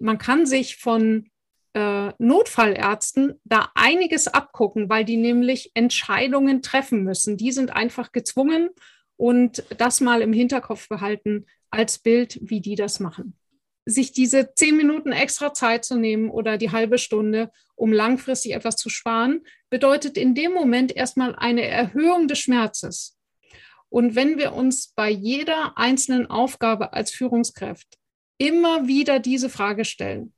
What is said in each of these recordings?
man kann sich von Notfallärzten da einiges abgucken, weil die nämlich Entscheidungen treffen müssen. Die sind einfach gezwungen, und das mal im Hinterkopf behalten als Bild, wie die das machen. Sich diese 10 Minuten extra Zeit zu nehmen oder die halbe Stunde, um langfristig etwas zu sparen, bedeutet in dem Moment erstmal eine Erhöhung des Schmerzes. Und wenn wir uns bei jeder einzelnen Aufgabe als Führungskraft immer wieder diese Frage stellen,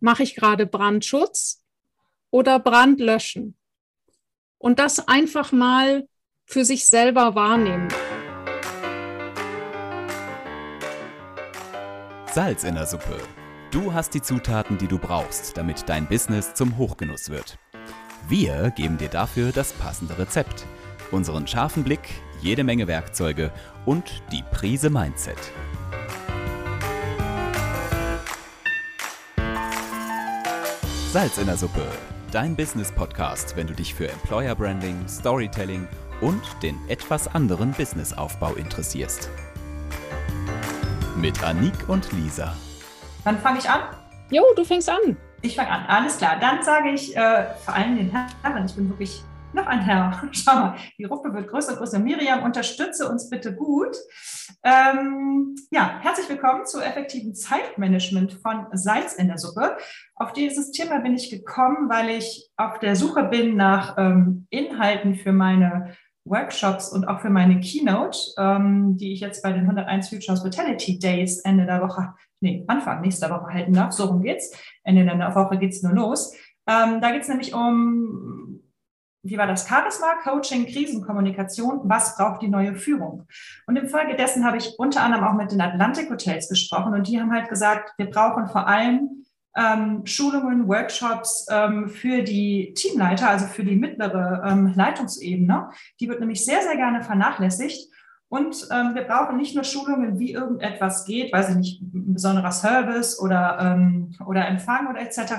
mache ich gerade Brandschutz oder Brandlöschen? Und das einfach mal für sich selber wahrnehmen. Salz in der Suppe. Du hast die Zutaten, die du brauchst, damit dein Business zum Hochgenuss wird. Wir geben dir dafür das passende Rezept, unseren scharfen Blick, jede Menge Werkzeuge und die Prise Mindset. Salz in der Suppe, dein Business-Podcast, wenn du dich für Employer-Branding, Storytelling und den etwas anderen Businessaufbau interessierst. Mit Anik und Lisa. Dann fange ich an? Jo, du fängst an. Ich fange an, alles klar. Dann sage ich vor allem den Herren, ich bin wirklich noch ein Herr. Schau mal, die Gruppe wird größer und größer. Miriam, unterstütze uns bitte gut. Ja, herzlich willkommen zu effektiven Zeitmanagement von Salz in der Suppe. Auf dieses Thema bin ich gekommen, weil ich auf der Suche bin nach Inhalten für meine Workshops und auch für meine Keynote, die ich jetzt bei den 101 Future Hospitality Days Anfang nächster Woche halten darf. So rum geht's. Ende der Woche geht's nur los. Da geht's nämlich um, wie war das? Charisma, Coaching, Krisenkommunikation. Was braucht die neue Führung? Und infolgedessen habe ich unter anderem auch mit den Atlantic Hotels gesprochen, und die haben halt gesagt, wir brauchen vor allem Schulungen, Workshops für die Teamleiter, also für die mittlere Leitungsebene. Die wird nämlich sehr, sehr gerne vernachlässigt. Und wir brauchen nicht nur Schulungen, wie irgendetwas geht, weiß ich nicht, ein besonderer Service oder Empfang oder etc.,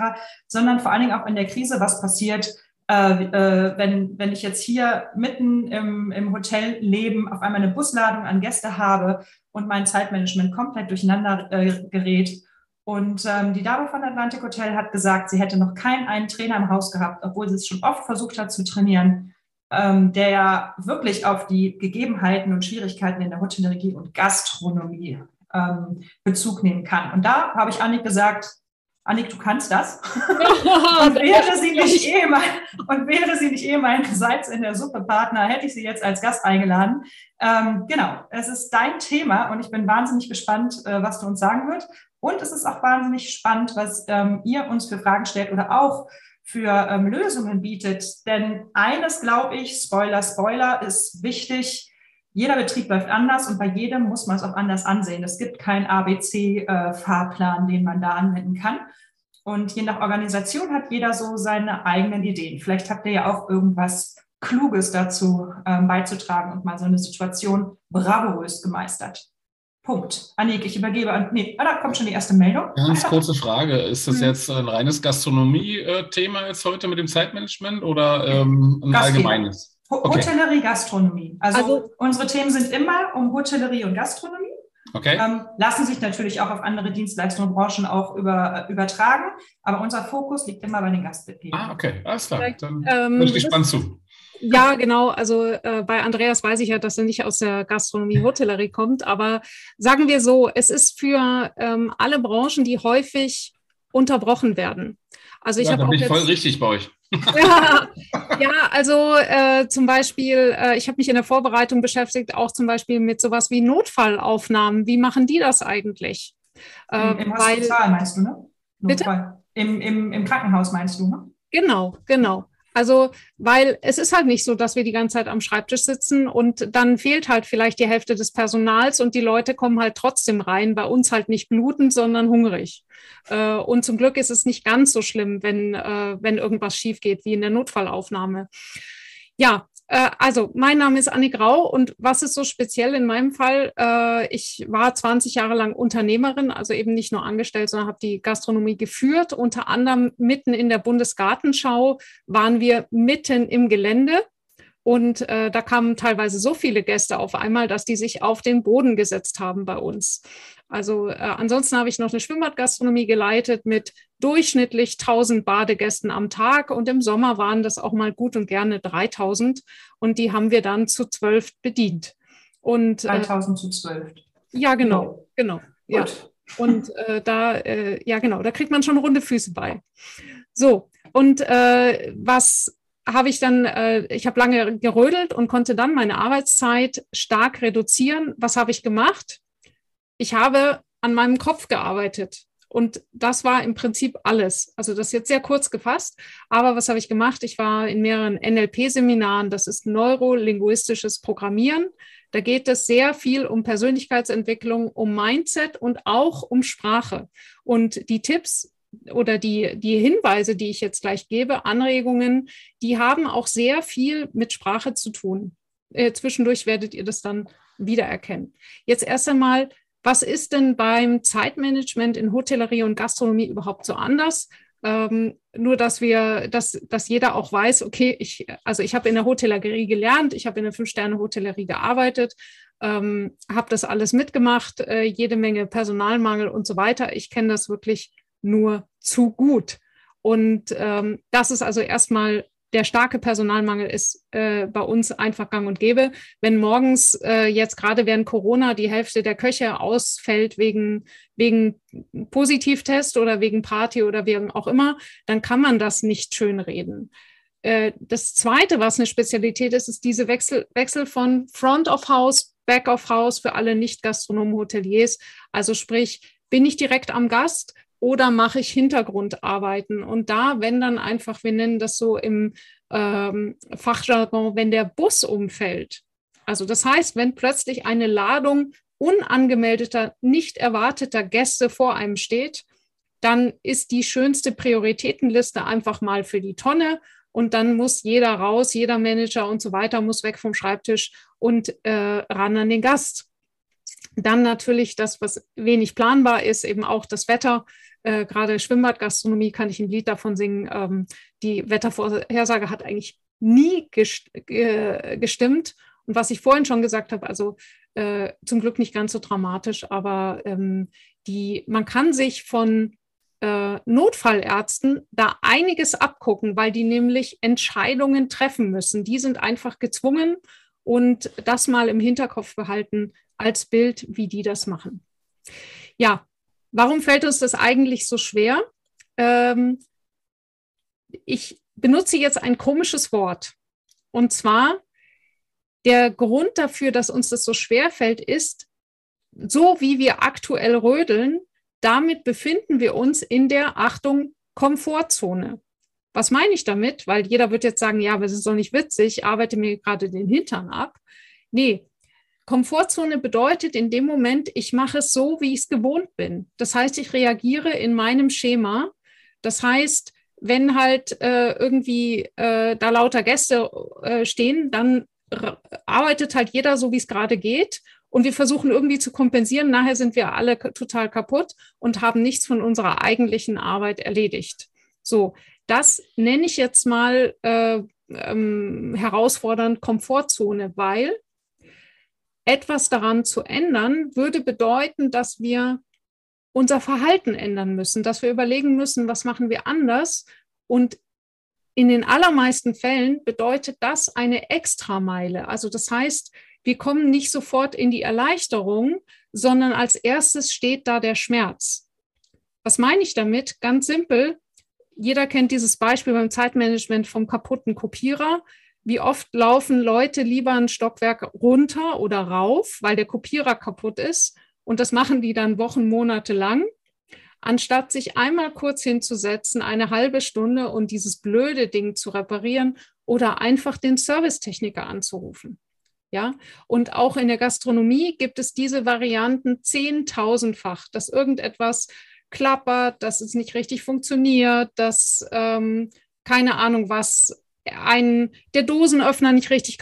sondern vor allen Dingen auch in der Krise, was passiert, wenn ich jetzt hier mitten im Hotelleben auf einmal eine Busladung an Gäste habe und mein Zeitmanagement komplett durcheinander gerät. Und die Dame von Atlantic Hotel hat gesagt, sie hätte noch keinen Trainer im Haus gehabt, obwohl sie es schon oft versucht hat zu trainieren, der ja wirklich auf die Gegebenheiten und Schwierigkeiten in der Hotellerie und Gastronomie Bezug nehmen kann. Und da habe ich Anik gesagt, Anik, du kannst das. Wäre sie nicht eh mein Salz in der Suppe Partner, hätte ich sie jetzt als Gast eingeladen. Genau, es ist dein Thema, und ich bin wahnsinnig gespannt, was du uns sagen wirst. Und es ist auch wahnsinnig spannend, was ihr uns für Fragen stellt oder auch für Lösungen bietet. Denn eines glaube ich, Spoiler, Spoiler, ist wichtig. Jeder Betrieb läuft anders, und bei jedem muss man es auch anders ansehen. Es gibt keinen ABC-Fahrplan, den man da anwenden kann. Und je nach Organisation hat jeder so seine eigenen Ideen. Vielleicht habt ihr ja auch irgendwas Kluges dazu beizutragen und mal so eine Situation bravourös gemeistert. Punkt. Anik, ich übergebe an. Nee, da kommt schon die erste Meldung. Ganz kurze Frage. Ist das jetzt ein reines Gastronomie-Thema jetzt heute mit dem Zeitmanagement oder ein allgemeines? Okay. Hotellerie, Gastronomie. Also unsere Themen sind immer um Hotellerie und Gastronomie. Okay. Lassen sich natürlich auch auf andere Dienstleistungen und Branchen auch übertragen. Aber unser Fokus liegt immer bei den Gastbetrieben. Ah, okay. Alles klar. Dann bin ich gespannt zu. Ja, genau. Also bei Andreas weiß ich ja, dass er nicht aus der Gastronomie-Hotellerie kommt. Aber sagen wir so, es ist für alle Branchen, die häufig unterbrochen werden. Also ich habe auch jetzt voll richtig bei euch. Zum Beispiel, ich habe mich in der Vorbereitung beschäftigt, auch zum Beispiel mit sowas wie Notfallaufnahmen. Wie machen die das eigentlich? Im Hospital meinst du, ne? Notfall. Bitte? Im Krankenhaus meinst du, ne? Genau. Also, weil es ist halt nicht so, dass wir die ganze Zeit am Schreibtisch sitzen und dann fehlt halt vielleicht die Hälfte des Personals und die Leute kommen halt trotzdem rein, bei uns halt nicht blutend, sondern hungrig. Und zum Glück ist es nicht ganz so schlimm, wenn irgendwas schief geht, wie in der Notfallaufnahme. Ja, also mein Name ist Anni Grau, und was ist so speziell in meinem Fall? Ich war 20 Jahre lang Unternehmerin, also eben nicht nur angestellt, sondern habe die Gastronomie geführt. Unter anderem mitten in der Bundesgartenschau waren wir mitten im Gelände, und da kamen teilweise so viele Gäste auf einmal, dass die sich auf den Boden gesetzt haben bei uns. Also ansonsten habe ich noch eine Schwimmbadgastronomie geleitet mit durchschnittlich 1000 Badegästen am Tag. Und im Sommer waren das auch mal gut und gerne 3000. Und die haben wir dann zu 12 bedient. Und 3000 zu 12? Ja, genau. Ja. Und da kriegt man schon runde Füße bei. So, und was habe ich dann, ich habe lange gerödelt und konnte dann meine Arbeitszeit stark reduzieren. Was habe ich gemacht? Ich habe an meinem Kopf gearbeitet und das war im Prinzip alles. Also das ist jetzt sehr kurz gefasst, aber was habe ich gemacht? Ich war in mehreren NLP-Seminaren, das ist neurolinguistisches Programmieren. Da geht es sehr viel um Persönlichkeitsentwicklung, um Mindset und auch um Sprache. Und die Tipps oder die Hinweise, die ich jetzt gleich gebe, Anregungen, die haben auch sehr viel mit Sprache zu tun. Zwischendurch werdet ihr das dann wiedererkennen. Jetzt erst einmal, was ist denn beim Zeitmanagement in Hotellerie und Gastronomie überhaupt so anders? Nur, dass jeder auch weiß, okay, ich habe in der Hotellerie gelernt, ich habe in der 5-Sterne-Hotellerie gearbeitet, habe das alles mitgemacht, jede Menge Personalmangel und so weiter. Ich kenne das wirklich nur zu gut. Und das ist also erstmal, der starke Personalmangel ist bei uns einfach gang und gäbe. Wenn morgens jetzt gerade während Corona die Hälfte der Köche ausfällt wegen Positivtest oder wegen Party oder wegen auch immer, dann kann man das nicht schönreden. Das Zweite, was eine Spezialität ist, ist diese Wechsel von Front of House, Back of House für alle Nicht-Gastronomen-Hoteliers. Also sprich, bin ich direkt am Gast? Oder mache ich Hintergrundarbeiten? Und da, wenn dann einfach, wir nennen das so im Fachjargon, wenn der Bus umfällt. Also das heißt, wenn plötzlich eine Ladung unangemeldeter, nicht erwarteter Gäste vor einem steht, dann ist die schönste Prioritätenliste einfach mal für die Tonne. Und dann muss jeder raus, jeder Manager und so weiter, muss weg vom Schreibtisch und ran an den Gast. Dann natürlich das, was wenig planbar ist, eben auch das Wetter. Gerade Schwimmbadgastronomie kann ich ein Lied davon singen. Die Wettervorhersage hat eigentlich nie gestimmt. Und was ich vorhin schon gesagt habe, also zum Glück nicht ganz so dramatisch, aber man kann sich von Notfallärzten da einiges abgucken, weil die nämlich Entscheidungen treffen müssen. Die sind einfach gezwungen und das mal im Hinterkopf behalten, als Bild, wie die das machen. Ja, warum fällt uns das eigentlich so schwer? Ich benutze jetzt ein komisches Wort. Und zwar, der Grund dafür, dass uns das so schwer fällt, ist, so wie wir aktuell rödeln, damit befinden wir uns in der, Achtung, Komfortzone. Was meine ich damit? Weil jeder wird jetzt sagen, ja, aber das ist doch nicht witzig, ich arbeite mir gerade den Hintern ab. Nee, Komfortzone bedeutet in dem Moment, ich mache es so, wie ich es gewohnt bin. Das heißt, ich reagiere in meinem Schema. Das heißt, wenn halt da lauter Gäste stehen, dann arbeitet halt jeder so, wie es gerade geht. Und wir versuchen irgendwie zu kompensieren. Nachher sind wir alle total kaputt und haben nichts von unserer eigentlichen Arbeit erledigt. So, das nenne ich jetzt mal herausfordernd Komfortzone, weil etwas daran zu ändern, würde bedeuten, dass wir unser Verhalten ändern müssen, dass wir überlegen müssen, was machen wir anders. Und in den allermeisten Fällen bedeutet das eine Extrameile. Also das heißt, wir kommen nicht sofort in die Erleichterung, sondern als erstes steht da der Schmerz. Was meine ich damit? Ganz simpel. Jeder kennt dieses Beispiel beim Zeitmanagement vom kaputten Kopierer. Wie oft laufen Leute lieber ein Stockwerk runter oder rauf, weil der Kopierer kaputt ist? Und das machen die dann Wochen, Monate lang, anstatt sich einmal kurz hinzusetzen, eine halbe Stunde und dieses blöde Ding zu reparieren oder einfach den Servicetechniker anzurufen. Ja? Und auch in der Gastronomie gibt es diese Varianten 10.000-fach, dass irgendetwas klappert, dass es nicht richtig funktioniert, dass keine Ahnung was, der Dosenöffner nicht richtig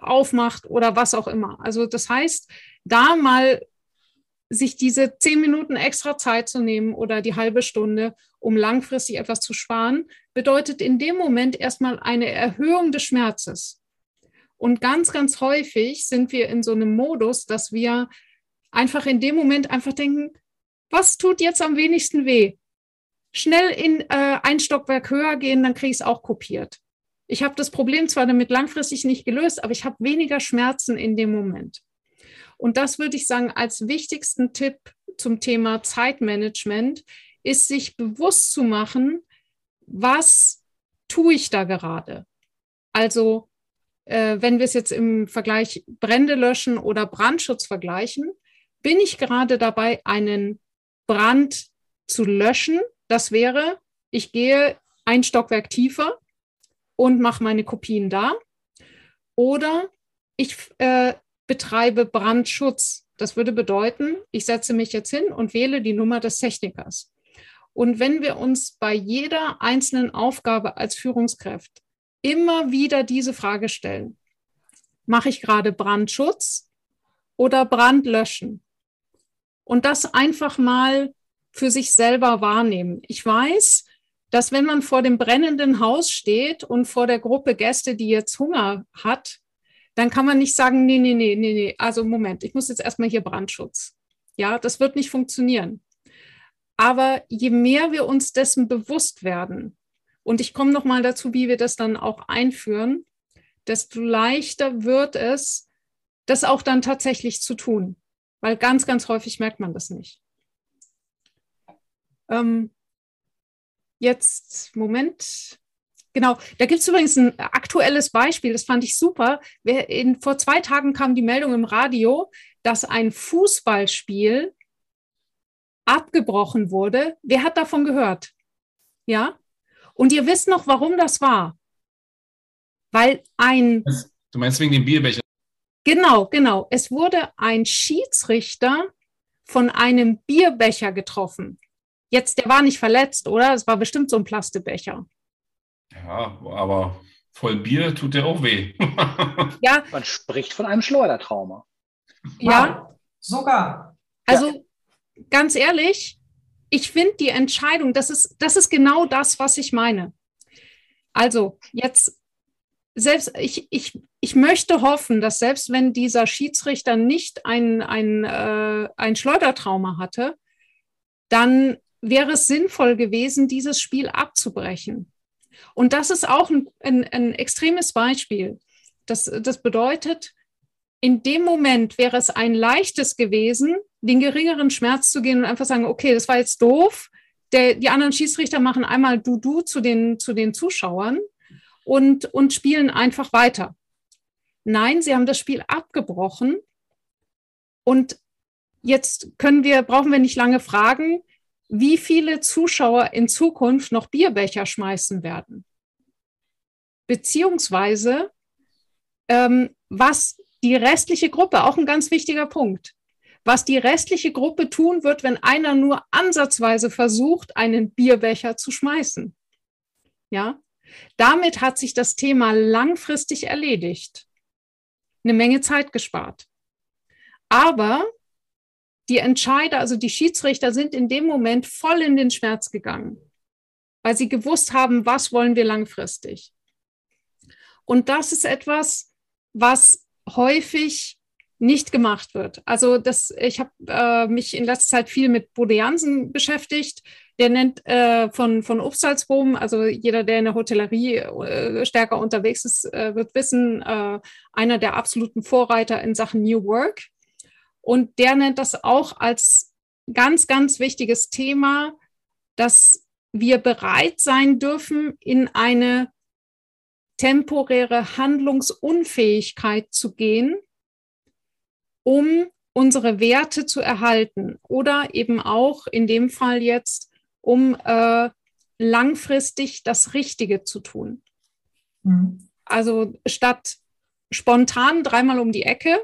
aufmacht oder was auch immer. Also das heißt, da mal sich diese 10 Minuten extra Zeit zu nehmen oder die halbe Stunde, um langfristig etwas zu sparen, bedeutet in dem Moment erstmal eine Erhöhung des Schmerzes. Und ganz, ganz häufig sind wir in so einem Modus, dass wir einfach in dem Moment einfach denken, was tut jetzt am wenigsten weh? Schnell in ein Stockwerk höher gehen, dann kriege ich es auch kopiert. Ich habe das Problem zwar damit langfristig nicht gelöst, aber ich habe weniger Schmerzen in dem Moment. Und das würde ich sagen, als wichtigsten Tipp zum Thema Zeitmanagement ist, sich bewusst zu machen, was tue ich da gerade? Also, wenn wir es jetzt im Vergleich Brände löschen oder Brandschutz vergleichen, bin ich gerade dabei, einen Brand zu löschen? Das wäre, ich gehe ein Stockwerk tiefer und mache meine Kopien da. Oder ich betreibe Brandschutz. Das würde bedeuten, ich setze mich jetzt hin und wähle die Nummer des Technikers. Und wenn wir uns bei jeder einzelnen Aufgabe als Führungskraft immer wieder diese Frage stellen, mache ich gerade Brandschutz oder Brandlöschen? Und das einfach mal für sich selber wahrnehmen. Ich weiß, dass wenn man vor dem brennenden Haus steht und vor der Gruppe Gäste, die jetzt Hunger hat, dann kann man nicht sagen, nee, also Moment, ich muss jetzt erstmal hier Brandschutz. Ja, das wird nicht funktionieren. Aber je mehr wir uns dessen bewusst werden, und ich komme nochmal dazu, wie wir das dann auch einführen, desto leichter wird es, das auch dann tatsächlich zu tun. Weil ganz, ganz häufig merkt man das nicht. Jetzt, Moment. Genau, da gibt es übrigens ein aktuelles Beispiel, das fand ich super. Vor 2 Tagen kam die Meldung im Radio, dass ein Fußballspiel abgebrochen wurde. Wer hat davon gehört? Ja? Und ihr wisst noch, warum das war. Weil Du meinst wegen dem Bierbecher? Genau. Es wurde ein Schiedsrichter von einem Bierbecher getroffen. Jetzt, der war nicht verletzt, oder? Es war bestimmt so ein Plastikbecher. Ja, aber voll Bier tut der auch weh. Ja. Man spricht von einem Schleudertrauma. Ja. Wow. Sogar. Also, ganz ehrlich, ich finde die Entscheidung, das ist genau das, was ich meine. Also jetzt, selbst ich möchte hoffen, dass selbst wenn dieser Schiedsrichter nicht ein Schleudertrauma hatte, dann wäre es sinnvoll gewesen, dieses Spiel abzubrechen. Und das ist auch ein extremes Beispiel. Das bedeutet, in dem Moment wäre es ein leichtes gewesen, den geringeren Schmerz zu gehen und einfach sagen, okay, das war jetzt doof. Die anderen Schiedsrichter machen einmal Du-Du zu den Zuschauern und spielen einfach weiter. Nein, sie haben das Spiel abgebrochen. Und jetzt brauchen wir nicht lange fragen, wie viele Zuschauer in Zukunft noch Bierbecher schmeißen werden. Beziehungsweise, was die restliche Gruppe, auch ein ganz wichtiger Punkt, was die restliche Gruppe tun wird, wenn einer nur ansatzweise versucht, einen Bierbecher zu schmeißen. Ja? Damit hat sich das Thema langfristig erledigt. Eine Menge Zeit gespart. Aber die Entscheider, also die Schiedsrichter, sind in dem Moment voll in den Schmerz gegangen, weil sie gewusst haben, was wollen wir langfristig. Und das ist etwas, was häufig nicht gemacht wird. Also ich habe mich in letzter Zeit viel mit Bodo Janssen beschäftigt. Der nennt von Upstalsboom, also jeder, der in der Hotellerie stärker unterwegs ist, wird wissen, einer der absoluten Vorreiter in Sachen New Work. Und der nennt das auch als ganz, ganz wichtiges Thema, dass wir bereit sein dürfen, in eine temporäre Handlungsunfähigkeit zu gehen, um unsere Werte zu erhalten oder eben auch in dem Fall jetzt, um langfristig das Richtige zu tun. Mhm. Also statt spontan dreimal um die Ecke,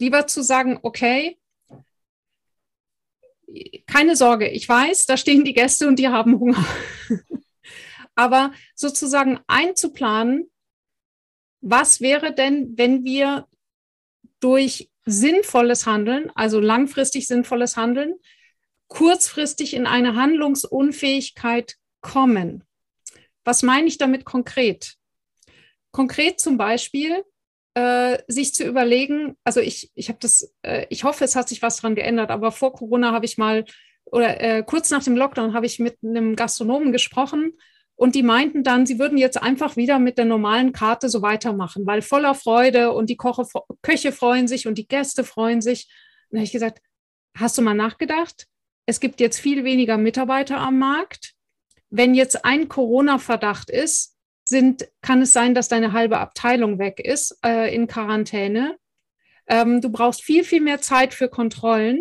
lieber zu sagen, okay, keine Sorge, ich weiß, da stehen die Gäste und die haben Hunger. Aber sozusagen einzuplanen, was wäre denn, wenn wir durch sinnvolles Handeln, also langfristig sinnvolles Handeln, kurzfristig in eine Handlungsunfähigkeit kommen. Was meine ich damit konkret? Konkret zum Beispiel, sich zu überlegen, also ich habe das, ich hoffe, es hat sich was dran geändert, aber vor Corona habe ich mal, oder kurz nach dem Lockdown habe ich mit einem Gastronomen gesprochen und die meinten dann, sie würden jetzt einfach wieder mit der normalen Karte so weitermachen, weil voller Freude und die Köche freuen sich und die Gäste freuen sich. Und da habe ich gesagt, hast du mal nachgedacht? Es gibt jetzt viel weniger Mitarbeiter am Markt. Wenn jetzt ein Corona-Verdacht ist, kann es sein, dass deine halbe Abteilung weg ist, in Quarantäne. Du brauchst viel, viel mehr Zeit für Kontrollen.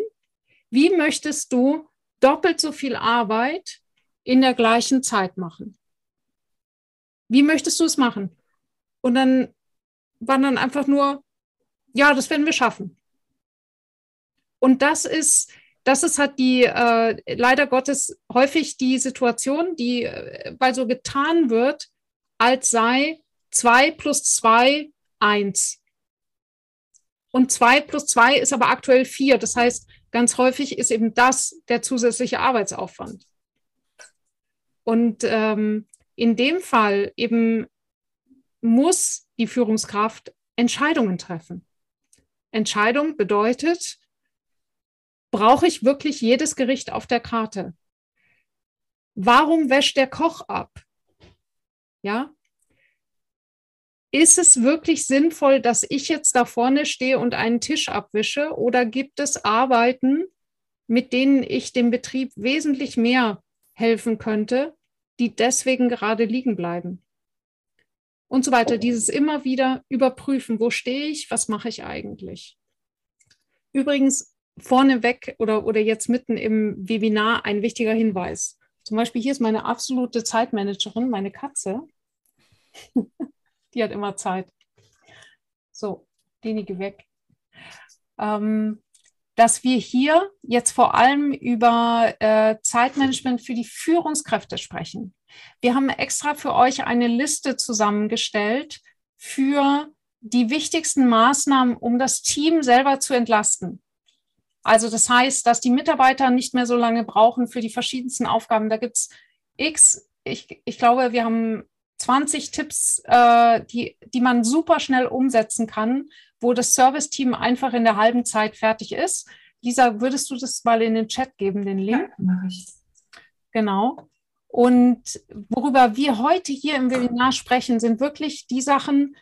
Wie möchtest du doppelt so viel Arbeit in der gleichen Zeit machen? Wie möchtest du es machen? Und dann waren dann einfach nur, ja, das werden wir schaffen. Und das ist halt die, leider Gottes, häufig die Situation, die, weil so getan wird, als sei 2 + 2 = 1. Und 2 + 2 ist aber aktuell 4. Das heißt, ganz häufig ist eben das der zusätzliche Arbeitsaufwand. Und in dem Fall eben muss die Führungskraft Entscheidungen treffen. Entscheidung bedeutet, brauche ich wirklich jedes Gericht auf der Karte? Warum wäscht der Koch ab? Ja? Ist es wirklich sinnvoll, dass ich jetzt da vorne stehe und einen Tisch abwische? Oder gibt es Arbeiten, mit denen ich dem Betrieb wesentlich mehr helfen könnte, die deswegen gerade liegen bleiben? Und so weiter. Dieses immer wieder überprüfen, wo stehe ich, was mache ich eigentlich? Übrigens vorneweg oder jetzt mitten im Webinar ein wichtiger Hinweis. Zum Beispiel hier ist meine absolute Zeitmanagerin, meine Katze. Die hat immer Zeit. So, denige weg. Dass wir hier jetzt vor allem über Zeitmanagement für die Führungskräfte sprechen. Wir haben extra für euch eine Liste zusammengestellt für die wichtigsten Maßnahmen, um das Team selber zu entlasten. Also das heißt, dass die Mitarbeiter nicht mehr so lange brauchen für die verschiedensten Aufgaben. Da gibt es ich glaube, wir haben 20 Tipps, die man super schnell umsetzen kann, wo das Service-Team einfach in der halben Zeit fertig ist. Lisa, würdest du das mal in den Chat geben, den Link? Ja, mache ich. Genau. Und worüber wir heute hier im Webinar sprechen, sind wirklich die Sachen,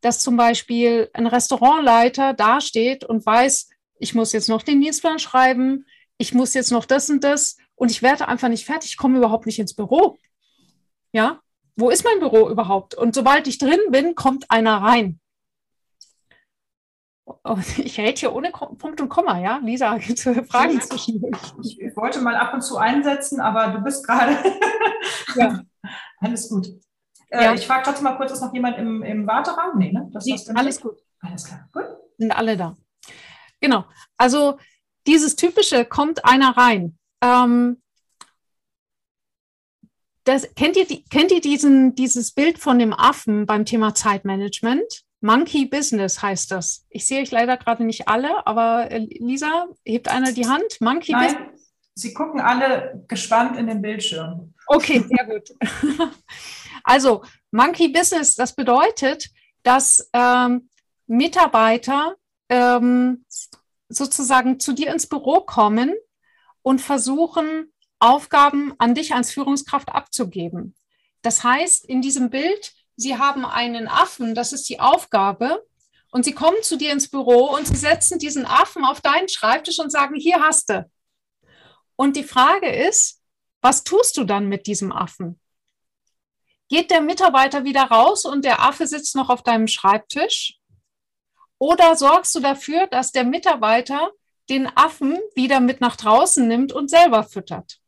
dass zum Beispiel ein Restaurantleiter dasteht und weiß, ich muss jetzt noch den Dienstplan schreiben, ich muss jetzt noch das und das und ich werde einfach nicht fertig, ich komme überhaupt nicht ins Büro. Ja? Wo ist mein Büro überhaupt? Und sobald ich drin bin, kommt einer rein. Ich rede hier ohne Punkt und Komma, ja? Lisa, gibt es Fragen zwischendurch? Ich wollte mal ab und zu einsetzen, aber du bist gerade... Ja. Alles gut. Ja. Ich frage trotzdem mal kurz, ist noch jemand im Warteraum? Nee, ne? Das ist alles gut. Alles klar, gut. Sind alle da. Genau, also dieses typische, kommt einer rein. Kennt ihr dieses Bild von dem Affen beim Thema Zeitmanagement? Monkey Business heißt das. Ich sehe euch leider gerade nicht alle, aber Lisa, hebt einer die Hand? Monkey Business? Nein, sie gucken alle gespannt in den Bildschirm. Okay, sehr gut. Also, Monkey Business, das bedeutet, dass Mitarbeiter sozusagen zu dir ins Büro kommen und versuchen, Aufgaben an dich als Führungskraft abzugeben. Das heißt, in diesem Bild, sie haben einen Affen, das ist die Aufgabe, und sie kommen zu dir ins Büro und sie setzen diesen Affen auf deinen Schreibtisch und sagen, hier hast du. Und die Frage ist, was tust du dann mit diesem Affen? Geht der Mitarbeiter wieder raus und der Affe sitzt noch auf deinem Schreibtisch? Oder sorgst du dafür, dass der Mitarbeiter den Affen wieder mit nach draußen nimmt und selber füttert?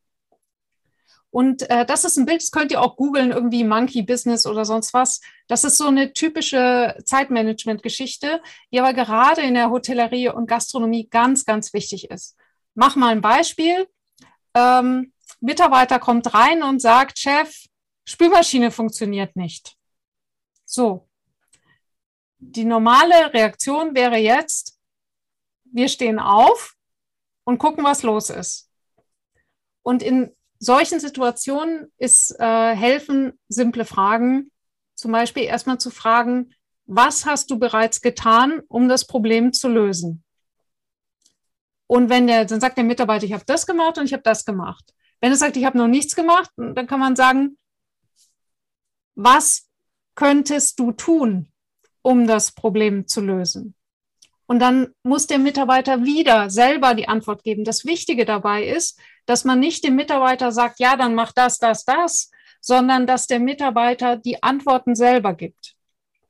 Und das ist ein Bild, das könnt ihr auch googeln, irgendwie Monkey Business oder sonst was. Das ist so eine typische Zeitmanagement-Geschichte, die aber gerade in der Hotellerie und Gastronomie ganz, ganz wichtig ist. Mach mal ein Beispiel. Mitarbeiter kommt rein und sagt, Chef, Spülmaschine funktioniert nicht. So. Die normale Reaktion wäre jetzt, wir stehen auf und gucken, was los ist. Und in solchen Situationen helfen simple Fragen, zum Beispiel erstmal zu fragen, was hast du bereits getan, um das Problem zu lösen? Und wenn dann sagt der Mitarbeiter, ich habe das gemacht und ich habe das gemacht. Wenn er sagt, ich habe noch nichts gemacht, dann kann man sagen, was könntest du tun, um das Problem zu lösen? Und dann muss der Mitarbeiter wieder selber die Antwort geben. Das Wichtige dabei ist, dass man nicht dem Mitarbeiter sagt, ja, dann mach das, das, das, sondern dass der Mitarbeiter die Antworten selber gibt.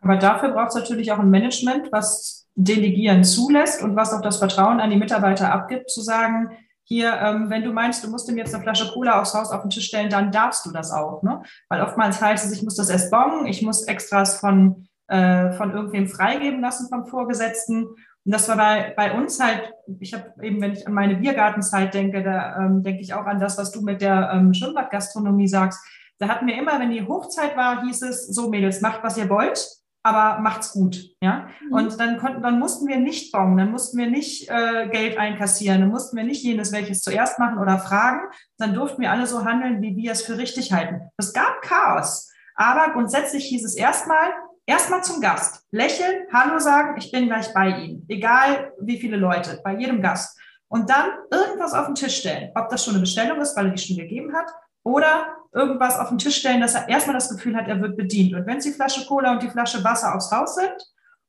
Aber dafür braucht es natürlich auch ein Management, was Delegieren zulässt und was auch das Vertrauen an die Mitarbeiter abgibt, zu sagen, hier, wenn du meinst, du musst ihm jetzt eine Flasche Cola aufs Haus auf den Tisch stellen, dann darfst du das auch, ne? Weil oftmals heißt es, ich muss das erst bongen, ich muss Extras von irgendwem freigeben lassen vom Vorgesetzten. Und das war bei uns halt, ich habe eben, wenn ich an meine Biergartenzeit denke, da denke ich auch an das, was du mit der Schwimmbadgastronomie sagst. Da hatten wir immer, wenn die Hochzeit war, hieß es, so Mädels, macht, was ihr wollt, aber macht's gut, ja. Und dann mussten wir nicht bongen, dann mussten wir nicht Geld einkassieren, dann mussten wir nicht jenes, welches zuerst machen oder fragen, dann durften wir alle so handeln, wie wir es für richtig halten. Es gab Chaos, aber grundsätzlich hieß es erstmal zum Gast, lächeln, Hallo sagen, ich bin gleich bei Ihnen, egal wie viele Leute, bei jedem Gast. Und dann irgendwas auf den Tisch stellen, ob das schon eine Bestellung ist, weil er die schon gegeben hat, oder irgendwas auf den Tisch stellen, dass er erstmal das Gefühl hat, er wird bedient. Und wenn es die Flasche Cola und die Flasche Wasser aufs Haus sind,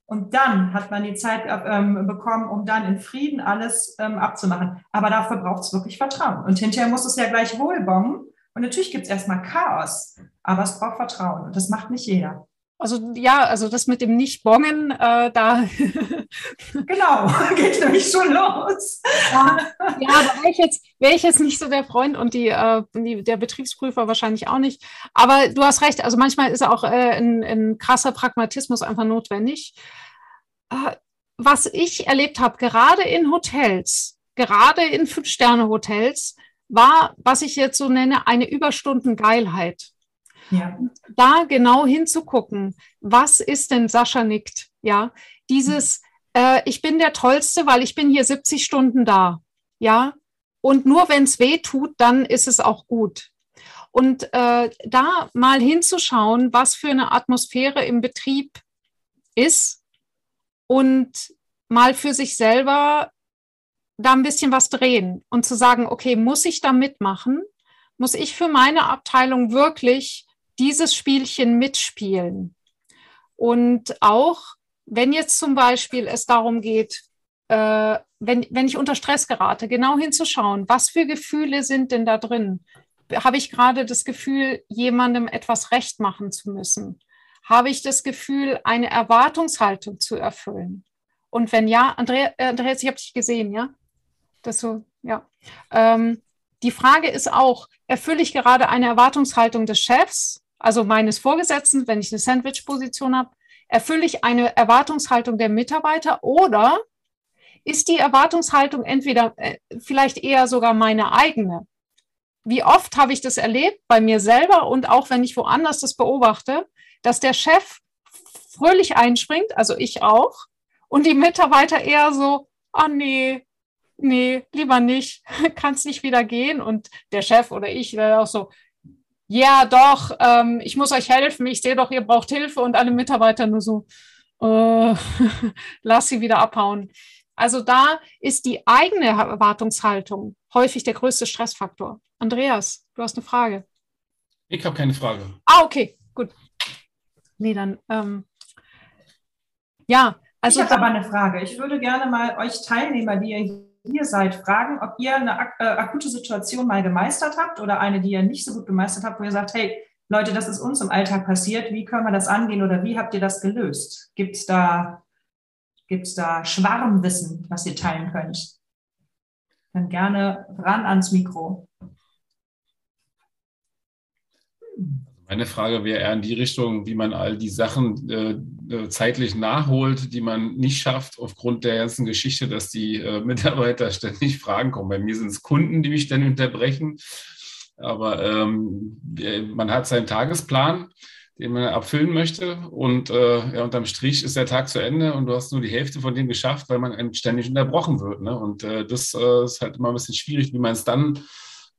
und dann hat man die Zeit bekommen, um dann in Frieden alles abzumachen. Aber dafür braucht es wirklich Vertrauen. Und hinterher muss es ja gleich wohlbomben. Und natürlich gibt es erstmal Chaos, aber es braucht Vertrauen. Und das macht nicht jeder. Also ja, also das mit dem Nicht-Bongen, da... Genau, geht nämlich schon los. Ja, ja, aber wäre ich jetzt nicht so der Freund und der Betriebsprüfer wahrscheinlich auch nicht. Aber du hast recht, also manchmal ist auch ein krasser Pragmatismus einfach notwendig. Was ich erlebt habe, gerade in Hotels, gerade in 5-Sterne-Hotels, war, was ich jetzt so nenne, eine Überstundengeilheit. Ja. Da genau hinzugucken, was ist denn Sascha nickt? Ja, dieses, ich bin der Tollste, weil ich bin hier 70 Stunden da. Ja, und nur wenn es weh tut, dann ist es auch gut. Und da mal hinzuschauen, was für eine Atmosphäre im Betrieb ist und mal für sich selber da ein bisschen was drehen und zu sagen, okay, muss ich da mitmachen? Muss ich für meine Abteilung wirklich dieses Spielchen mitspielen? Und auch, wenn jetzt zum Beispiel es darum geht, wenn ich unter Stress gerate, genau hinzuschauen, was für Gefühle sind denn da drin? Habe ich gerade das Gefühl, jemandem etwas recht machen zu müssen? Habe ich das Gefühl, eine Erwartungshaltung zu erfüllen? Und wenn ja, Andreas, ich habe dich gesehen, ja? Das so, ja. Die Frage ist auch, erfülle ich gerade eine Erwartungshaltung des Chefs, also meines Vorgesetzten, wenn ich eine Sandwich-Position habe, erfülle ich eine Erwartungshaltung der Mitarbeiter oder ist die Erwartungshaltung entweder vielleicht eher sogar meine eigene? Wie oft habe ich das erlebt bei mir selber und auch wenn ich woanders das beobachte, dass der Chef fröhlich einspringt, also ich auch, und die Mitarbeiter eher so, oh nee, lieber nicht, kannst nicht wieder gehen. Und der Chef oder ich wäre auch so, ja, doch, ich muss euch helfen, ich sehe doch, ihr braucht Hilfe. Und alle Mitarbeiter nur so, lass sie wieder abhauen. Also da ist die eigene Erwartungshaltung häufig der größte Stressfaktor. Andreas, du hast eine Frage. Ich habe keine Frage. Ah, okay, gut. Nee, dann, ja. Also ich habe aber eine Frage. Ich würde gerne mal euch Teilnehmer, die ihr hier seid, fragen, ob ihr eine akute Situation mal gemeistert habt oder eine, die ihr nicht so gut gemeistert habt, wo ihr sagt, hey, Leute, das ist uns im Alltag passiert, wie können wir das angehen oder wie habt ihr das gelöst? Gibt's da Schwarmwissen, was ihr teilen könnt? Dann gerne ran ans Mikro. Meine Frage wäre eher in die Richtung, wie man all die Sachen zeitlich nachholt, die man nicht schafft aufgrund der ganzen Geschichte, dass die Mitarbeiter ständig Fragen kommen. Bei mir sind es Kunden, die mich dann unterbrechen. Aber man hat seinen Tagesplan, den man abfüllen möchte. Und ja, unterm Strich ist der Tag zu Ende und du hast nur die Hälfte von dem geschafft, weil man ständig unterbrochen wird, ne? Und das ist halt immer ein bisschen schwierig, wie man es dann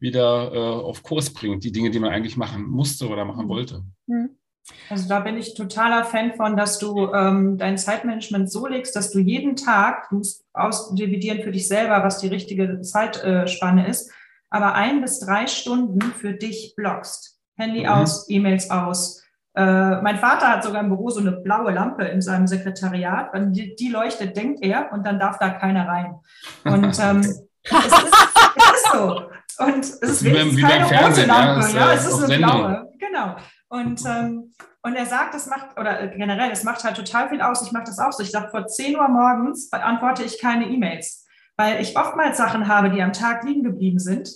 wieder auf Kurs bringt, die Dinge, die man eigentlich machen musste oder machen wollte. Also da bin ich totaler Fan von, dass du dein Zeitmanagement so legst, dass du jeden Tag, du musst ausdividieren für dich selber, was die richtige Zeitspanne ist, aber 1 bis 3 Stunden für dich blockst. Handy aus, E-Mails aus. Mein Vater hat sogar im Büro so eine blaue Lampe in seinem Sekretariat. Wenn die leuchtet, denkt er, und dann darf da keiner rein. Und es ist so. Und es ist wie keine rote Lampe, ja, es ist eine blaue. Genau. Und er sagt, das macht, oder generell, es macht halt total viel aus. Ich mache das auch so. Ich sage, vor 10 Uhr morgens beantworte ich keine E-Mails, weil ich oftmals Sachen habe, die am Tag liegen geblieben sind.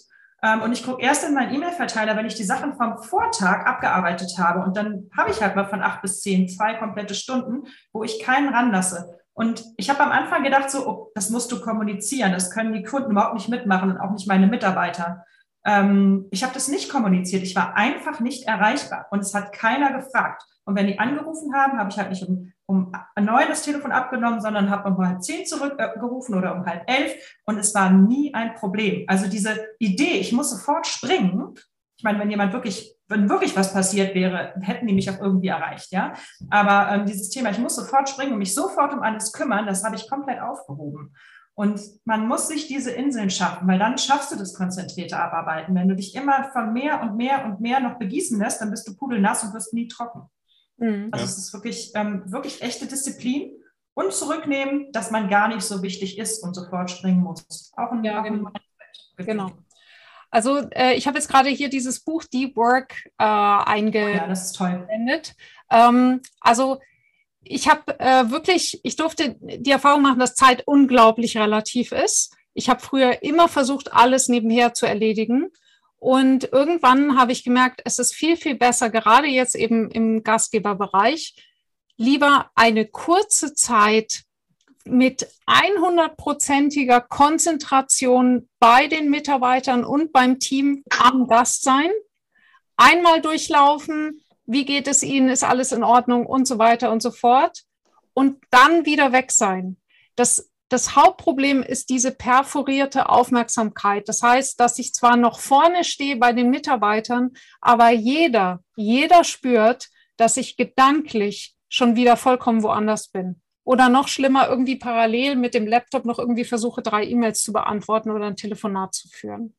Und ich gucke erst in meinen E-Mail-Verteiler, wenn ich die Sachen vom Vortag abgearbeitet habe. Und dann habe ich halt mal von 8 bis 10 2 komplette Stunden, wo ich keinen ranlasse. Und ich habe am Anfang gedacht, so, oh, das musst du kommunizieren. Das können die Kunden überhaupt nicht mitmachen und auch nicht meine Mitarbeiter. Ich habe das nicht kommuniziert. Ich war einfach nicht erreichbar und es hat keiner gefragt. Und wenn die angerufen haben, habe ich halt nicht um 9 das Telefon abgenommen, sondern habe um 9:30 zurückgerufen oder um 10:30 und es war nie ein Problem. Also diese Idee, ich muss sofort springen. Ich meine, wenn wirklich was passiert wäre, hätten die mich auch irgendwie erreicht, ja. Aber dieses Thema, ich muss sofort springen und mich sofort um alles kümmern, das habe ich komplett aufgehoben. Und man muss sich diese Inseln schaffen, weil dann schaffst du das konzentrierte Abarbeiten. Wenn du dich immer von mehr und mehr und mehr noch begießen lässt, dann bist du pudelnass und wirst nie trocken. Mhm. Also es ist wirklich echte Disziplin und zurücknehmen, dass man gar nicht so wichtig ist und sofort springen muss. Auch in der Mindset. Genau. Also ich habe jetzt gerade hier dieses Buch Deep Work eingeblendet. Ja, das ist toll. Also ich habe ich durfte die Erfahrung machen, dass Zeit unglaublich relativ ist. Ich habe früher immer versucht, alles nebenher zu erledigen. Und irgendwann habe ich gemerkt, es ist viel, viel besser, gerade jetzt eben im Gastgeberbereich, lieber eine kurze Zeit mit 100%iger Konzentration bei den Mitarbeitern und beim Team am Gast sein, einmal durchlaufen, wie geht es Ihnen, ist alles in Ordnung und so weiter und so fort und dann wieder weg sein. Das Hauptproblem ist diese perforierte Aufmerksamkeit. Das heißt, dass ich zwar noch vorne stehe bei den Mitarbeitern, aber jeder spürt, dass ich gedanklich schon wieder vollkommen woanders bin. Oder noch schlimmer, irgendwie parallel mit dem Laptop noch irgendwie versuche, 3 E-Mails zu beantworten oder ein Telefonat zu führen.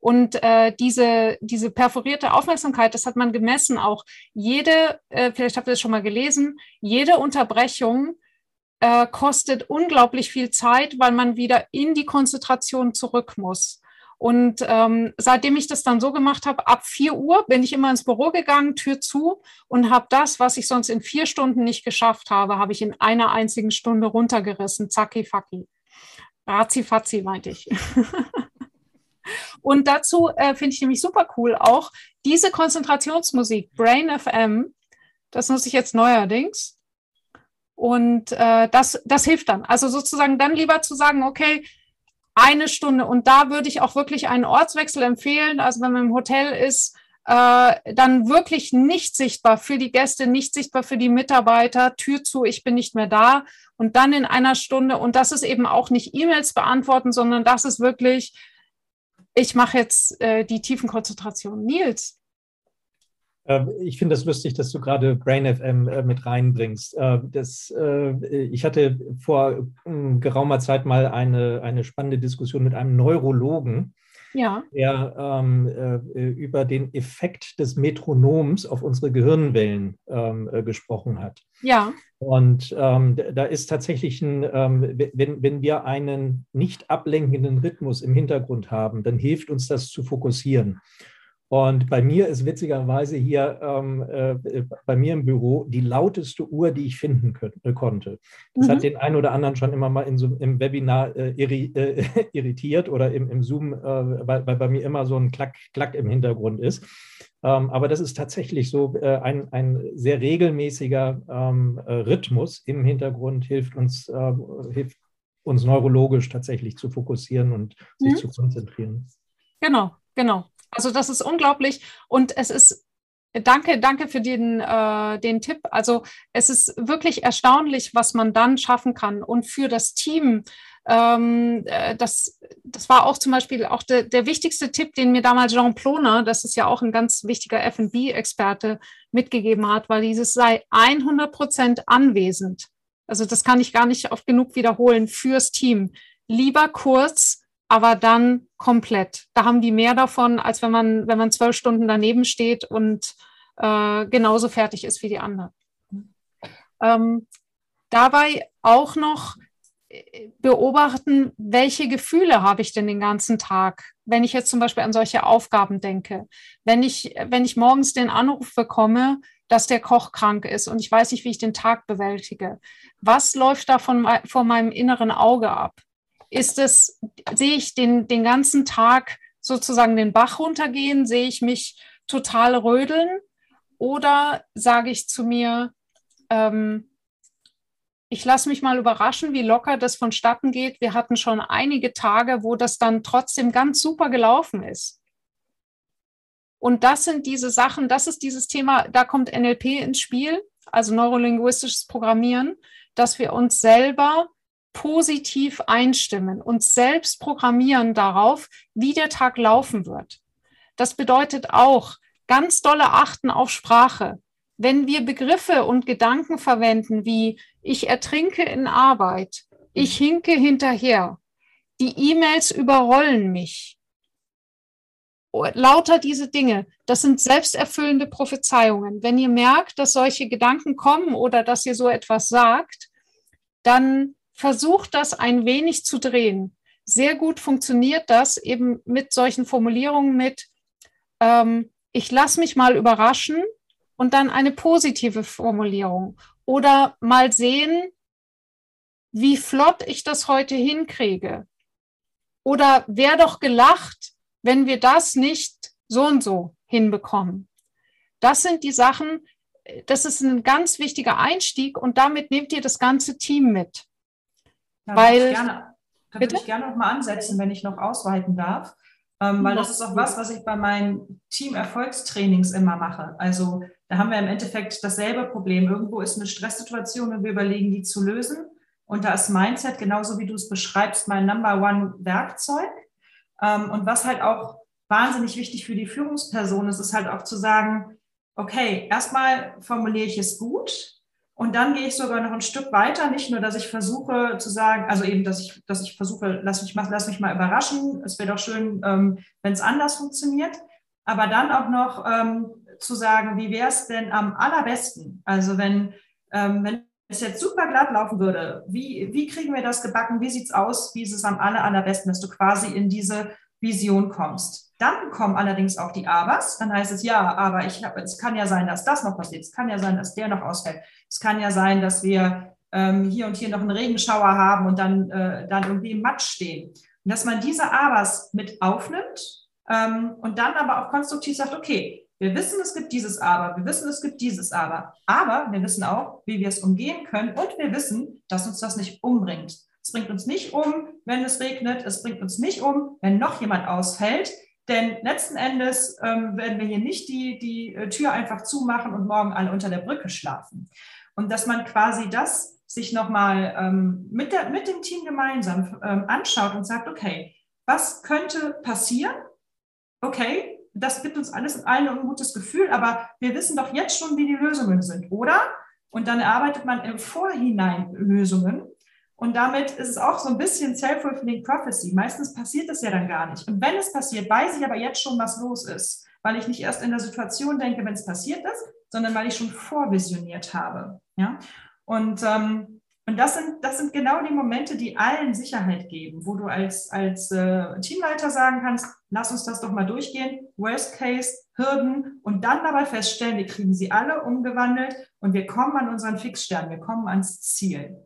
Und diese perforierte Aufmerksamkeit, das hat man gemessen auch. Vielleicht habt ihr das schon mal gelesen, jede Unterbrechung kostet unglaublich viel Zeit, weil man wieder in die Konzentration zurück muss. Und seitdem ich das dann so gemacht habe, ab 4 Uhr bin ich immer ins Büro gegangen, Tür zu und habe das, was ich sonst in 4 Stunden nicht geschafft habe, habe ich in einer einzigen Stunde runtergerissen. Zacki-facki. Razi-fazi, meinte ich. Und dazu finde ich nämlich super cool auch diese Konzentrationsmusik, Brain FM, das nutze ich jetzt neuerdings und das hilft dann. Also sozusagen dann lieber zu sagen, okay, 1 Stunde und da würde ich auch wirklich einen Ortswechsel empfehlen, also wenn man im Hotel ist, dann wirklich nicht sichtbar für die Gäste, nicht sichtbar für die Mitarbeiter, Tür zu, ich bin nicht mehr da und dann in 1 Stunde und das ist eben auch nicht E-Mails beantworten, sondern das ist wirklich... Ich mache jetzt die Tiefenkonzentration. Nils? Ich finde das lustig, dass du gerade Brain FM mit reinbringst. Ich hatte vor geraumer Zeit mal eine spannende Diskussion mit einem Neurologen, ja, der über den Effekt des Metronoms auf unsere Gehirnwellen gesprochen hat. Ja. Und da ist tatsächlich, wenn wir einen nicht ablenkenden Rhythmus im Hintergrund haben, dann hilft uns das zu fokussieren. Und bei mir ist witzigerweise hier bei mir im Büro die lauteste Uhr, die ich finden konnte. Das hat den einen oder anderen schon immer mal im Webinar irritiert oder im Zoom, weil bei mir immer so ein Klack im Hintergrund ist. Aber das ist tatsächlich so ein sehr regelmäßiger Rhythmus im Hintergrund, hilft uns neurologisch tatsächlich zu fokussieren und sich zu konzentrieren. Genau. Also das ist unglaublich und es ist, danke für den Tipp, also es ist wirklich erstaunlich, was man dann schaffen kann und für das Team Das war auch zum Beispiel auch der wichtigste Tipp, den mir damals Jean Ploner, das ist ja auch ein ganz wichtiger F&B-Experte, mitgegeben hat, weil dieses sei 100% anwesend. Also das kann ich gar nicht oft genug wiederholen fürs Team. Lieber kurz, aber dann komplett. Da haben die mehr davon, als wenn man 12 Stunden daneben steht und genauso fertig ist wie die anderen. Dabei auch noch beobachten, welche Gefühle habe ich denn den ganzen Tag, wenn ich jetzt zum Beispiel an solche Aufgaben denke. Wenn ich morgens den Anruf bekomme, dass der Koch krank ist und ich weiß nicht, wie ich den Tag bewältige. Was läuft da vor meinem inneren Auge ab? Sehe ich den ganzen Tag sozusagen den Bach runtergehen? Sehe ich mich total rödeln? Oder sage ich zu mir, ich lasse mich mal überraschen, wie locker das vonstatten geht. Wir hatten schon einige Tage, wo das dann trotzdem ganz super gelaufen ist. Und das sind diese Sachen, das ist dieses Thema, da kommt NLP ins Spiel, also neurolinguistisches Programmieren, dass wir uns selber positiv einstimmen, uns selbst programmieren darauf, wie der Tag laufen wird. Das bedeutet auch, ganz dolle achten auf Sprache. Wenn wir Begriffe und Gedanken verwenden wie ich ertrinke in Arbeit, ich hinke hinterher, die E-Mails überrollen mich, lauter diese Dinge, das sind selbsterfüllende Prophezeiungen. Wenn ihr merkt, dass solche Gedanken kommen oder dass ihr so etwas sagt, dann versucht das ein wenig zu drehen. Sehr gut funktioniert das eben mit solchen Formulierungen mit ich lasse mich mal überraschen und dann eine positive Formulierung oder mal sehen, wie flott ich das heute hinkriege oder wäre doch gelacht, wenn wir das nicht so und so hinbekommen. Das sind die Sachen, das ist ein ganz wichtiger Einstieg und damit nehmt ihr das ganze Team mit. Da würde ich gerne noch mal ansetzen, wenn ich noch ausweiten darf, weil das ist auch was ich bei meinen Team-Erfolgstrainings immer mache. Also da haben wir im Endeffekt dasselbe Problem. Irgendwo ist eine Stresssituation und wir überlegen, die zu lösen. Und da ist Mindset, genauso wie du es beschreibst, mein Number-One-Werkzeug. Und was halt auch wahnsinnig wichtig für die Führungsperson ist, ist halt auch zu sagen, okay, erstmal formuliere ich es gut und dann gehe ich sogar noch ein Stück weiter. Nicht nur, dass ich versuche zu sagen, also eben, dass ich versuche, lass mich mal überraschen. Es wäre doch schön, wenn es anders funktioniert. Aber dann auch noch zu sagen, wie wäre es denn am allerbesten? Also wenn es jetzt super glatt laufen würde, wie kriegen wir das gebacken, wie sieht es aus, wie ist es am allerbesten, dass du quasi in diese Vision kommst. Dann kommen allerdings auch die Abers, dann heißt es, ja, aber es kann ja sein, dass das noch passiert, es kann ja sein, dass der noch ausfällt, es kann ja sein, dass wir hier und hier noch einen Regenschauer haben und dann irgendwie im Matsch stehen. Und dass man diese Abers mit aufnimmt und dann aber auch konstruktiv sagt, okay, wir wissen, es gibt dieses Aber, wir wissen, es gibt dieses aber wir wissen auch, wie wir es umgehen können und wir wissen, dass uns das nicht umbringt. Es bringt uns nicht um, wenn es regnet, es bringt uns nicht um, wenn noch jemand ausfällt, denn letzten Endes werden wir hier nicht die Tür einfach zumachen und morgen alle unter der Brücke schlafen. Und dass man quasi das sich nochmal mit dem Team gemeinsam anschaut und sagt, okay, was könnte passieren? Okay, das gibt uns alles in allen ein gutes Gefühl, aber wir wissen doch jetzt schon, wie die Lösungen sind, oder? Und dann erarbeitet man im Vorhinein Lösungen und damit ist es auch so ein bisschen self-fulfilling prophecy. Meistens passiert es ja dann gar nicht. Und wenn es passiert, weiß ich aber jetzt schon, was los ist, weil ich nicht erst in der Situation denke, wenn es passiert ist, sondern weil ich schon vorvisioniert habe. Ja? Und das sind genau die Momente, die allen Sicherheit geben, wo du als Teamleiter sagen kannst, lass uns das doch mal durchgehen, Worst Case, Hürden und dann dabei feststellen, wir kriegen sie alle umgewandelt und wir kommen an unseren Fixstern, wir kommen ans Ziel.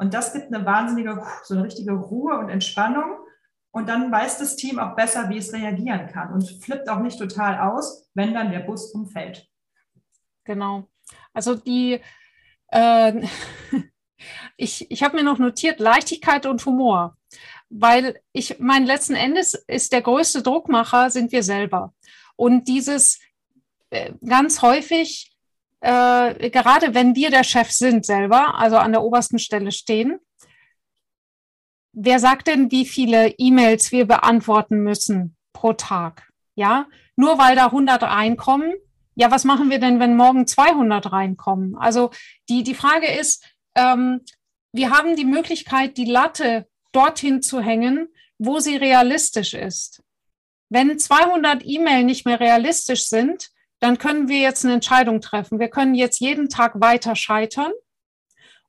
Und das gibt eine wahnsinnige, so eine richtige Ruhe und Entspannung und dann weiß das Team auch besser, wie es reagieren kann und flippt auch nicht total aus, wenn dann der Bus umfällt. Genau, also Ich habe mir noch notiert, Leichtigkeit und Humor, weil letzten Endes ist der größte Druckmacher, sind wir selber. Und dieses ganz häufig, gerade wenn wir der Chef sind selber, also an der obersten Stelle stehen, Wer sagt denn, wie viele E-Mails wir beantworten müssen pro Tag? Ja, nur weil da 100 reinkommen. Ja, was machen wir denn, wenn morgen 200 reinkommen? Also die Frage ist, wir haben die Möglichkeit, die Latte dorthin zu hängen, wo sie realistisch ist. Wenn 200 E-Mail nicht mehr realistisch sind, dann können wir jetzt eine Entscheidung treffen. Wir können jetzt jeden Tag weiter scheitern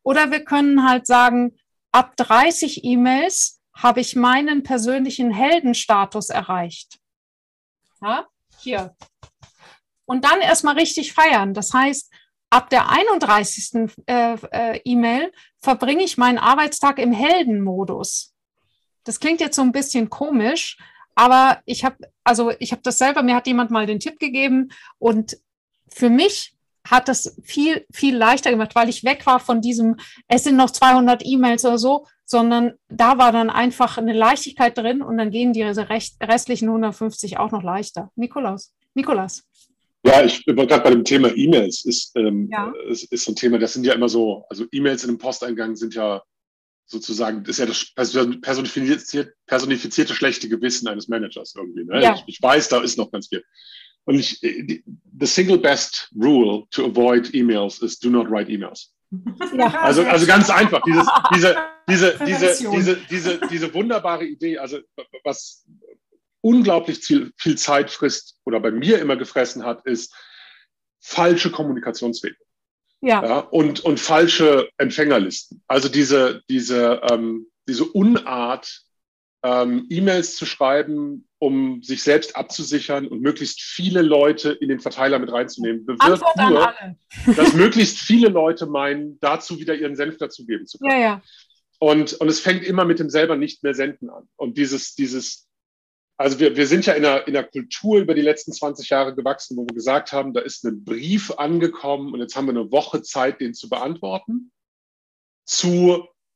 oder wir können halt sagen, ab 30 E-Mails habe ich meinen persönlichen Heldenstatus erreicht. Ja, hier. Und dann erstmal richtig feiern. Das heißt, ab der 31. E-Mail verbringe ich meinen Arbeitstag im Heldenmodus. Das klingt jetzt so ein bisschen komisch, aber ich habe das selber, mir hat jemand mal den Tipp gegeben und für mich hat das viel, viel leichter gemacht, weil ich weg war von diesem, es sind noch 200 E-Mails oder so, sondern da war dann einfach eine Leichtigkeit drin und dann gehen die restlichen 150 auch noch leichter. Nikolaus. Ja, ich war gerade bei dem Thema E-Mails. Es ist so ein Thema, das sind ja immer so, also E-Mails in dem Posteingang sind ja sozusagen, ist ja das personifizierte schlechte Gewissen eines Managers irgendwie. Ne? Ja. Ich weiß, da ist noch ganz viel. Und the single best rule to avoid emails is do not write emails. Ja, also ganz einfach, diese wunderbare Idee, also was unglaublich viel Zeit frisst oder bei mir immer gefressen hat, ist falsche Kommunikationswege. Ja. Ja, und falsche Empfängerlisten. Also diese Unart, E-Mails zu schreiben, um sich selbst abzusichern und möglichst viele Leute in den Verteiler mit reinzunehmen, bewirkt nur, dass möglichst viele Leute meinen, dazu wieder ihren Senf dazugeben zu können. Ja, ja. Und es fängt immer mit dem selber nicht mehr senden an. Und also wir sind ja in einer Kultur über die letzten 20 Jahre gewachsen, wo wir gesagt haben, da ist ein Brief angekommen und jetzt haben wir eine Woche Zeit, den zu beantworten,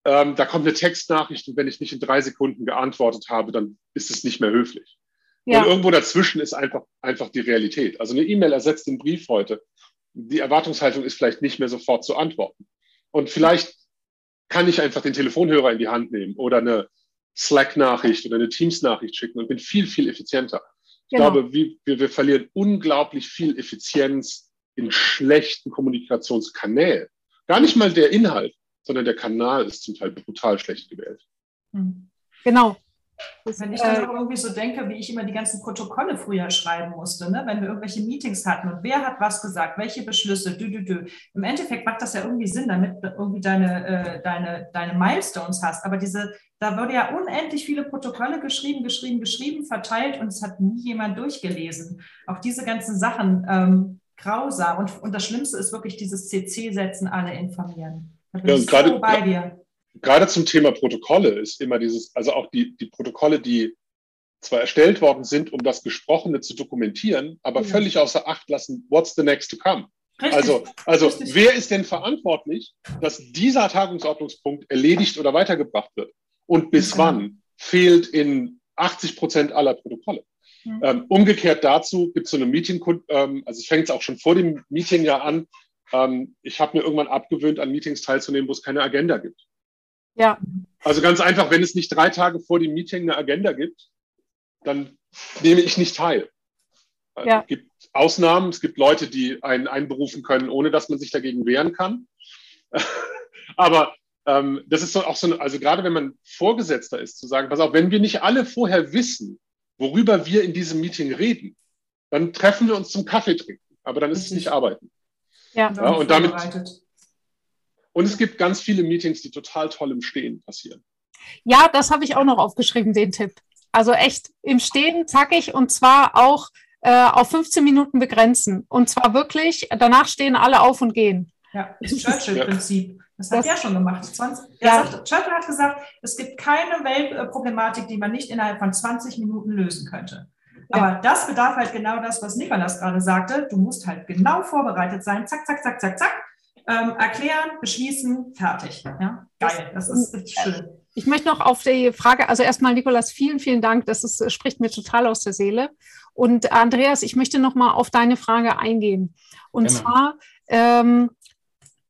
da kommt eine Textnachricht und wenn ich nicht in 3 Sekunden geantwortet habe, dann ist es nicht mehr höflich. Ja. Und irgendwo dazwischen ist einfach die Realität. Also eine E-Mail ersetzt den Brief heute. Die Erwartungshaltung ist vielleicht nicht mehr sofort zu antworten. Und vielleicht kann ich einfach den Telefonhörer in die Hand nehmen oder eine Slack-Nachricht oder eine Teams-Nachricht schicken und bin viel, viel effizienter. Ich glaube, wir verlieren unglaublich viel Effizienz in schlechten Kommunikationskanälen. Gar nicht mal der Inhalt, sondern der Kanal ist zum Teil brutal schlecht gewählt. Genau. Wenn ich dann auch irgendwie so denke, wie ich immer die ganzen Protokolle früher schreiben musste, ne? Wenn wir irgendwelche Meetings hatten und wer hat was gesagt, welche Beschlüsse, Im Endeffekt macht das ja irgendwie Sinn, damit du irgendwie deine Milestones hast. Aber da wurde ja unendlich viele Protokolle geschrieben, verteilt und es hat nie jemand durchgelesen. Auch diese ganzen Sachen, grausam. Und das Schlimmste ist wirklich dieses CC-Setzen, alle informieren. Ja, und gerade zum Thema Protokolle ist immer dieses, also auch die Protokolle, die zwar erstellt worden sind, um das Gesprochene zu dokumentieren, aber völlig außer Acht lassen, what's the next to come? Richtig. Also richtig. Wer ist denn verantwortlich, dass dieser Tagungsordnungspunkt erledigt oder weitergebracht wird? Und bis wann fehlt in 80% aller Protokolle? Umgekehrt dazu gibt es so eine Meeting, also es fängt auch schon vor dem Meeting ja an, ich habe mir irgendwann abgewöhnt, an Meetings teilzunehmen, wo es keine Agenda gibt. Ja. Also ganz einfach, wenn es nicht 3 Tage vor dem Meeting eine Agenda gibt, dann nehme ich nicht teil. Also ja. Es gibt Ausnahmen, es gibt Leute, die einen einberufen können, ohne dass man sich dagegen wehren kann. Aber das ist so auch so, also gerade wenn man Vorgesetzter ist, zu sagen, pass auf, wenn wir nicht alle vorher wissen, worüber wir in diesem Meeting reden, dann treffen wir uns zum Kaffee trinken, aber dann ist es nicht arbeiten. Ja, und damit. Und es gibt ganz viele Meetings, die total toll im Stehen passieren. Ja, das habe ich auch noch aufgeschrieben, den Tipp. Also echt im Stehen, zackig und zwar auch auf 15 Minuten begrenzen. Und zwar wirklich, danach stehen alle auf und gehen. Ja, das Churchill-Prinzip. Das hat er schon gemacht. Churchill hat gesagt, es gibt keine Weltproblematik, die man nicht innerhalb von 20 Minuten lösen könnte. Aber das bedarf halt genau das, was Nikolaus gerade sagte. Du musst halt genau vorbereitet sein. Zack, zack, zack, zack, zack. Erklären, beschließen, fertig. Ja? Geil, das ist richtig schön. Ich möchte noch auf die Frage, also erstmal Nikolaus, vielen, vielen Dank. Das spricht mir total aus der Seele. Und Andreas, ich möchte nochmal auf deine Frage eingehen. Und zwar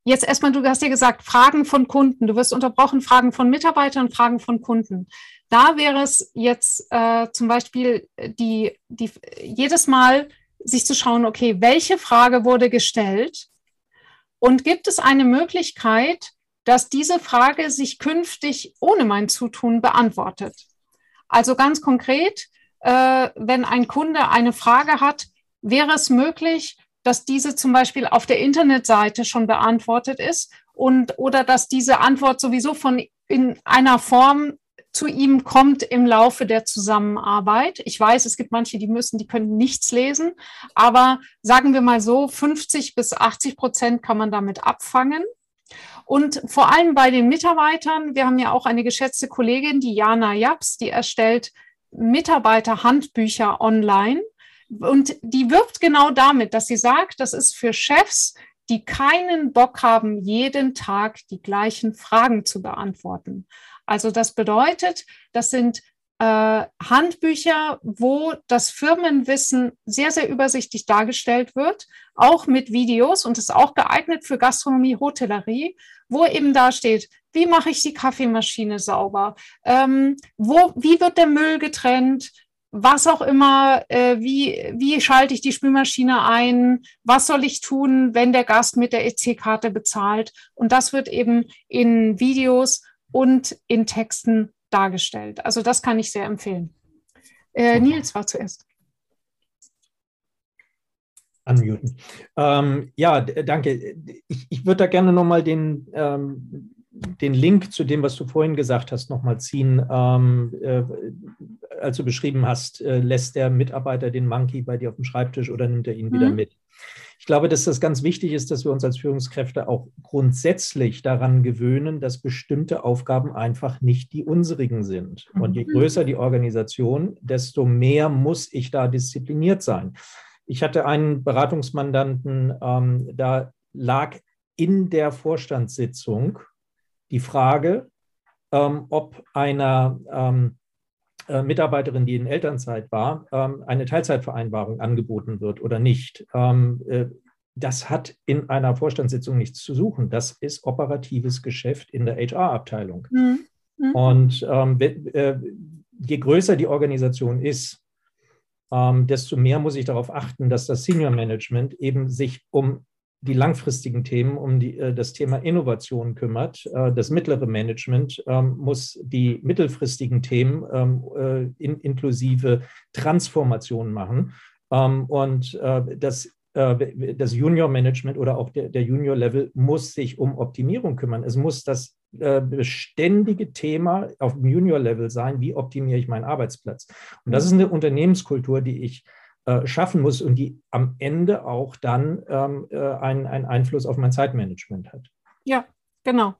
Jetzt erstmal, du hast ja gesagt, Fragen von Kunden. Du wirst unterbrochen, Fragen von Mitarbeitern, Fragen von Kunden. Da wäre es jetzt zum Beispiel jedes Mal sich zu schauen, okay, welche Frage wurde gestellt und gibt es eine Möglichkeit, dass diese Frage sich künftig ohne mein Zutun beantwortet? Also ganz konkret, wenn ein Kunde eine Frage hat, wäre es möglich, dass diese zum Beispiel auf der Internetseite schon beantwortet ist oder dass diese Antwort sowieso in einer Form zu ihm kommt im Laufe der Zusammenarbeit. Ich weiß, es gibt manche, die können nichts lesen, aber sagen wir mal so, 50-80% kann man damit abfangen. Und vor allem bei den Mitarbeitern, wir haben ja auch eine geschätzte Kollegin, die Jana Japs, die erstellt Mitarbeiterhandbücher online. Und die wirbt genau damit, dass sie sagt, das ist für Chefs, die keinen Bock haben, jeden Tag die gleichen Fragen zu beantworten. Also das bedeutet, das sind Handbücher, wo das Firmenwissen sehr, sehr übersichtlich dargestellt wird, auch mit Videos und ist auch geeignet für Gastronomie, Hotellerie, wo eben da steht, wie mache ich die Kaffeemaschine sauber, wie wird der Müll getrennt, was auch immer, wie schalte ich die Spülmaschine ein, was soll ich tun, wenn der Gast mit der EC-Karte bezahlt. Und das wird eben in Videos und in Texten dargestellt. Also das kann ich sehr empfehlen. Nils war zuerst. Unmuten. Ja, danke. Ich würde da gerne nochmal den Link zu dem, was du vorhin gesagt hast, nochmal ziehen. Als du beschrieben hast, lässt der Mitarbeiter den Monkey bei dir auf dem Schreibtisch oder nimmt er ihn wieder mit? Ich glaube, dass das ganz wichtig ist, dass wir uns als Führungskräfte auch grundsätzlich daran gewöhnen, dass bestimmte Aufgaben einfach nicht die unsrigen sind. Und je größer die Organisation, desto mehr muss ich da diszipliniert sein. Ich hatte einen Beratungsmandanten, da lag in der Vorstandssitzung die Frage, ob einer Mitarbeiterin, die in Elternzeit war, eine Teilzeitvereinbarung angeboten wird oder nicht. Das hat in einer Vorstandssitzung nichts zu suchen. Das ist operatives Geschäft in der HR-Abteilung. Und je größer die Organisation ist, desto mehr muss ich darauf achten, dass das Senior Management eben sich um die langfristigen Themen, um das Thema Innovation kümmert. Das mittlere Management muss die mittelfristigen Themen inklusive Transformation machen. Und das Junior Management oder auch der Junior Level muss sich um Optimierung kümmern. Es muss das beständige Thema auf dem Junior Level sein, wie optimiere ich meinen Arbeitsplatz. Und das ist eine Unternehmenskultur, die ich schaffen muss und die am Ende auch dann einen Einfluss auf mein Zeitmanagement hat. Ja, genau.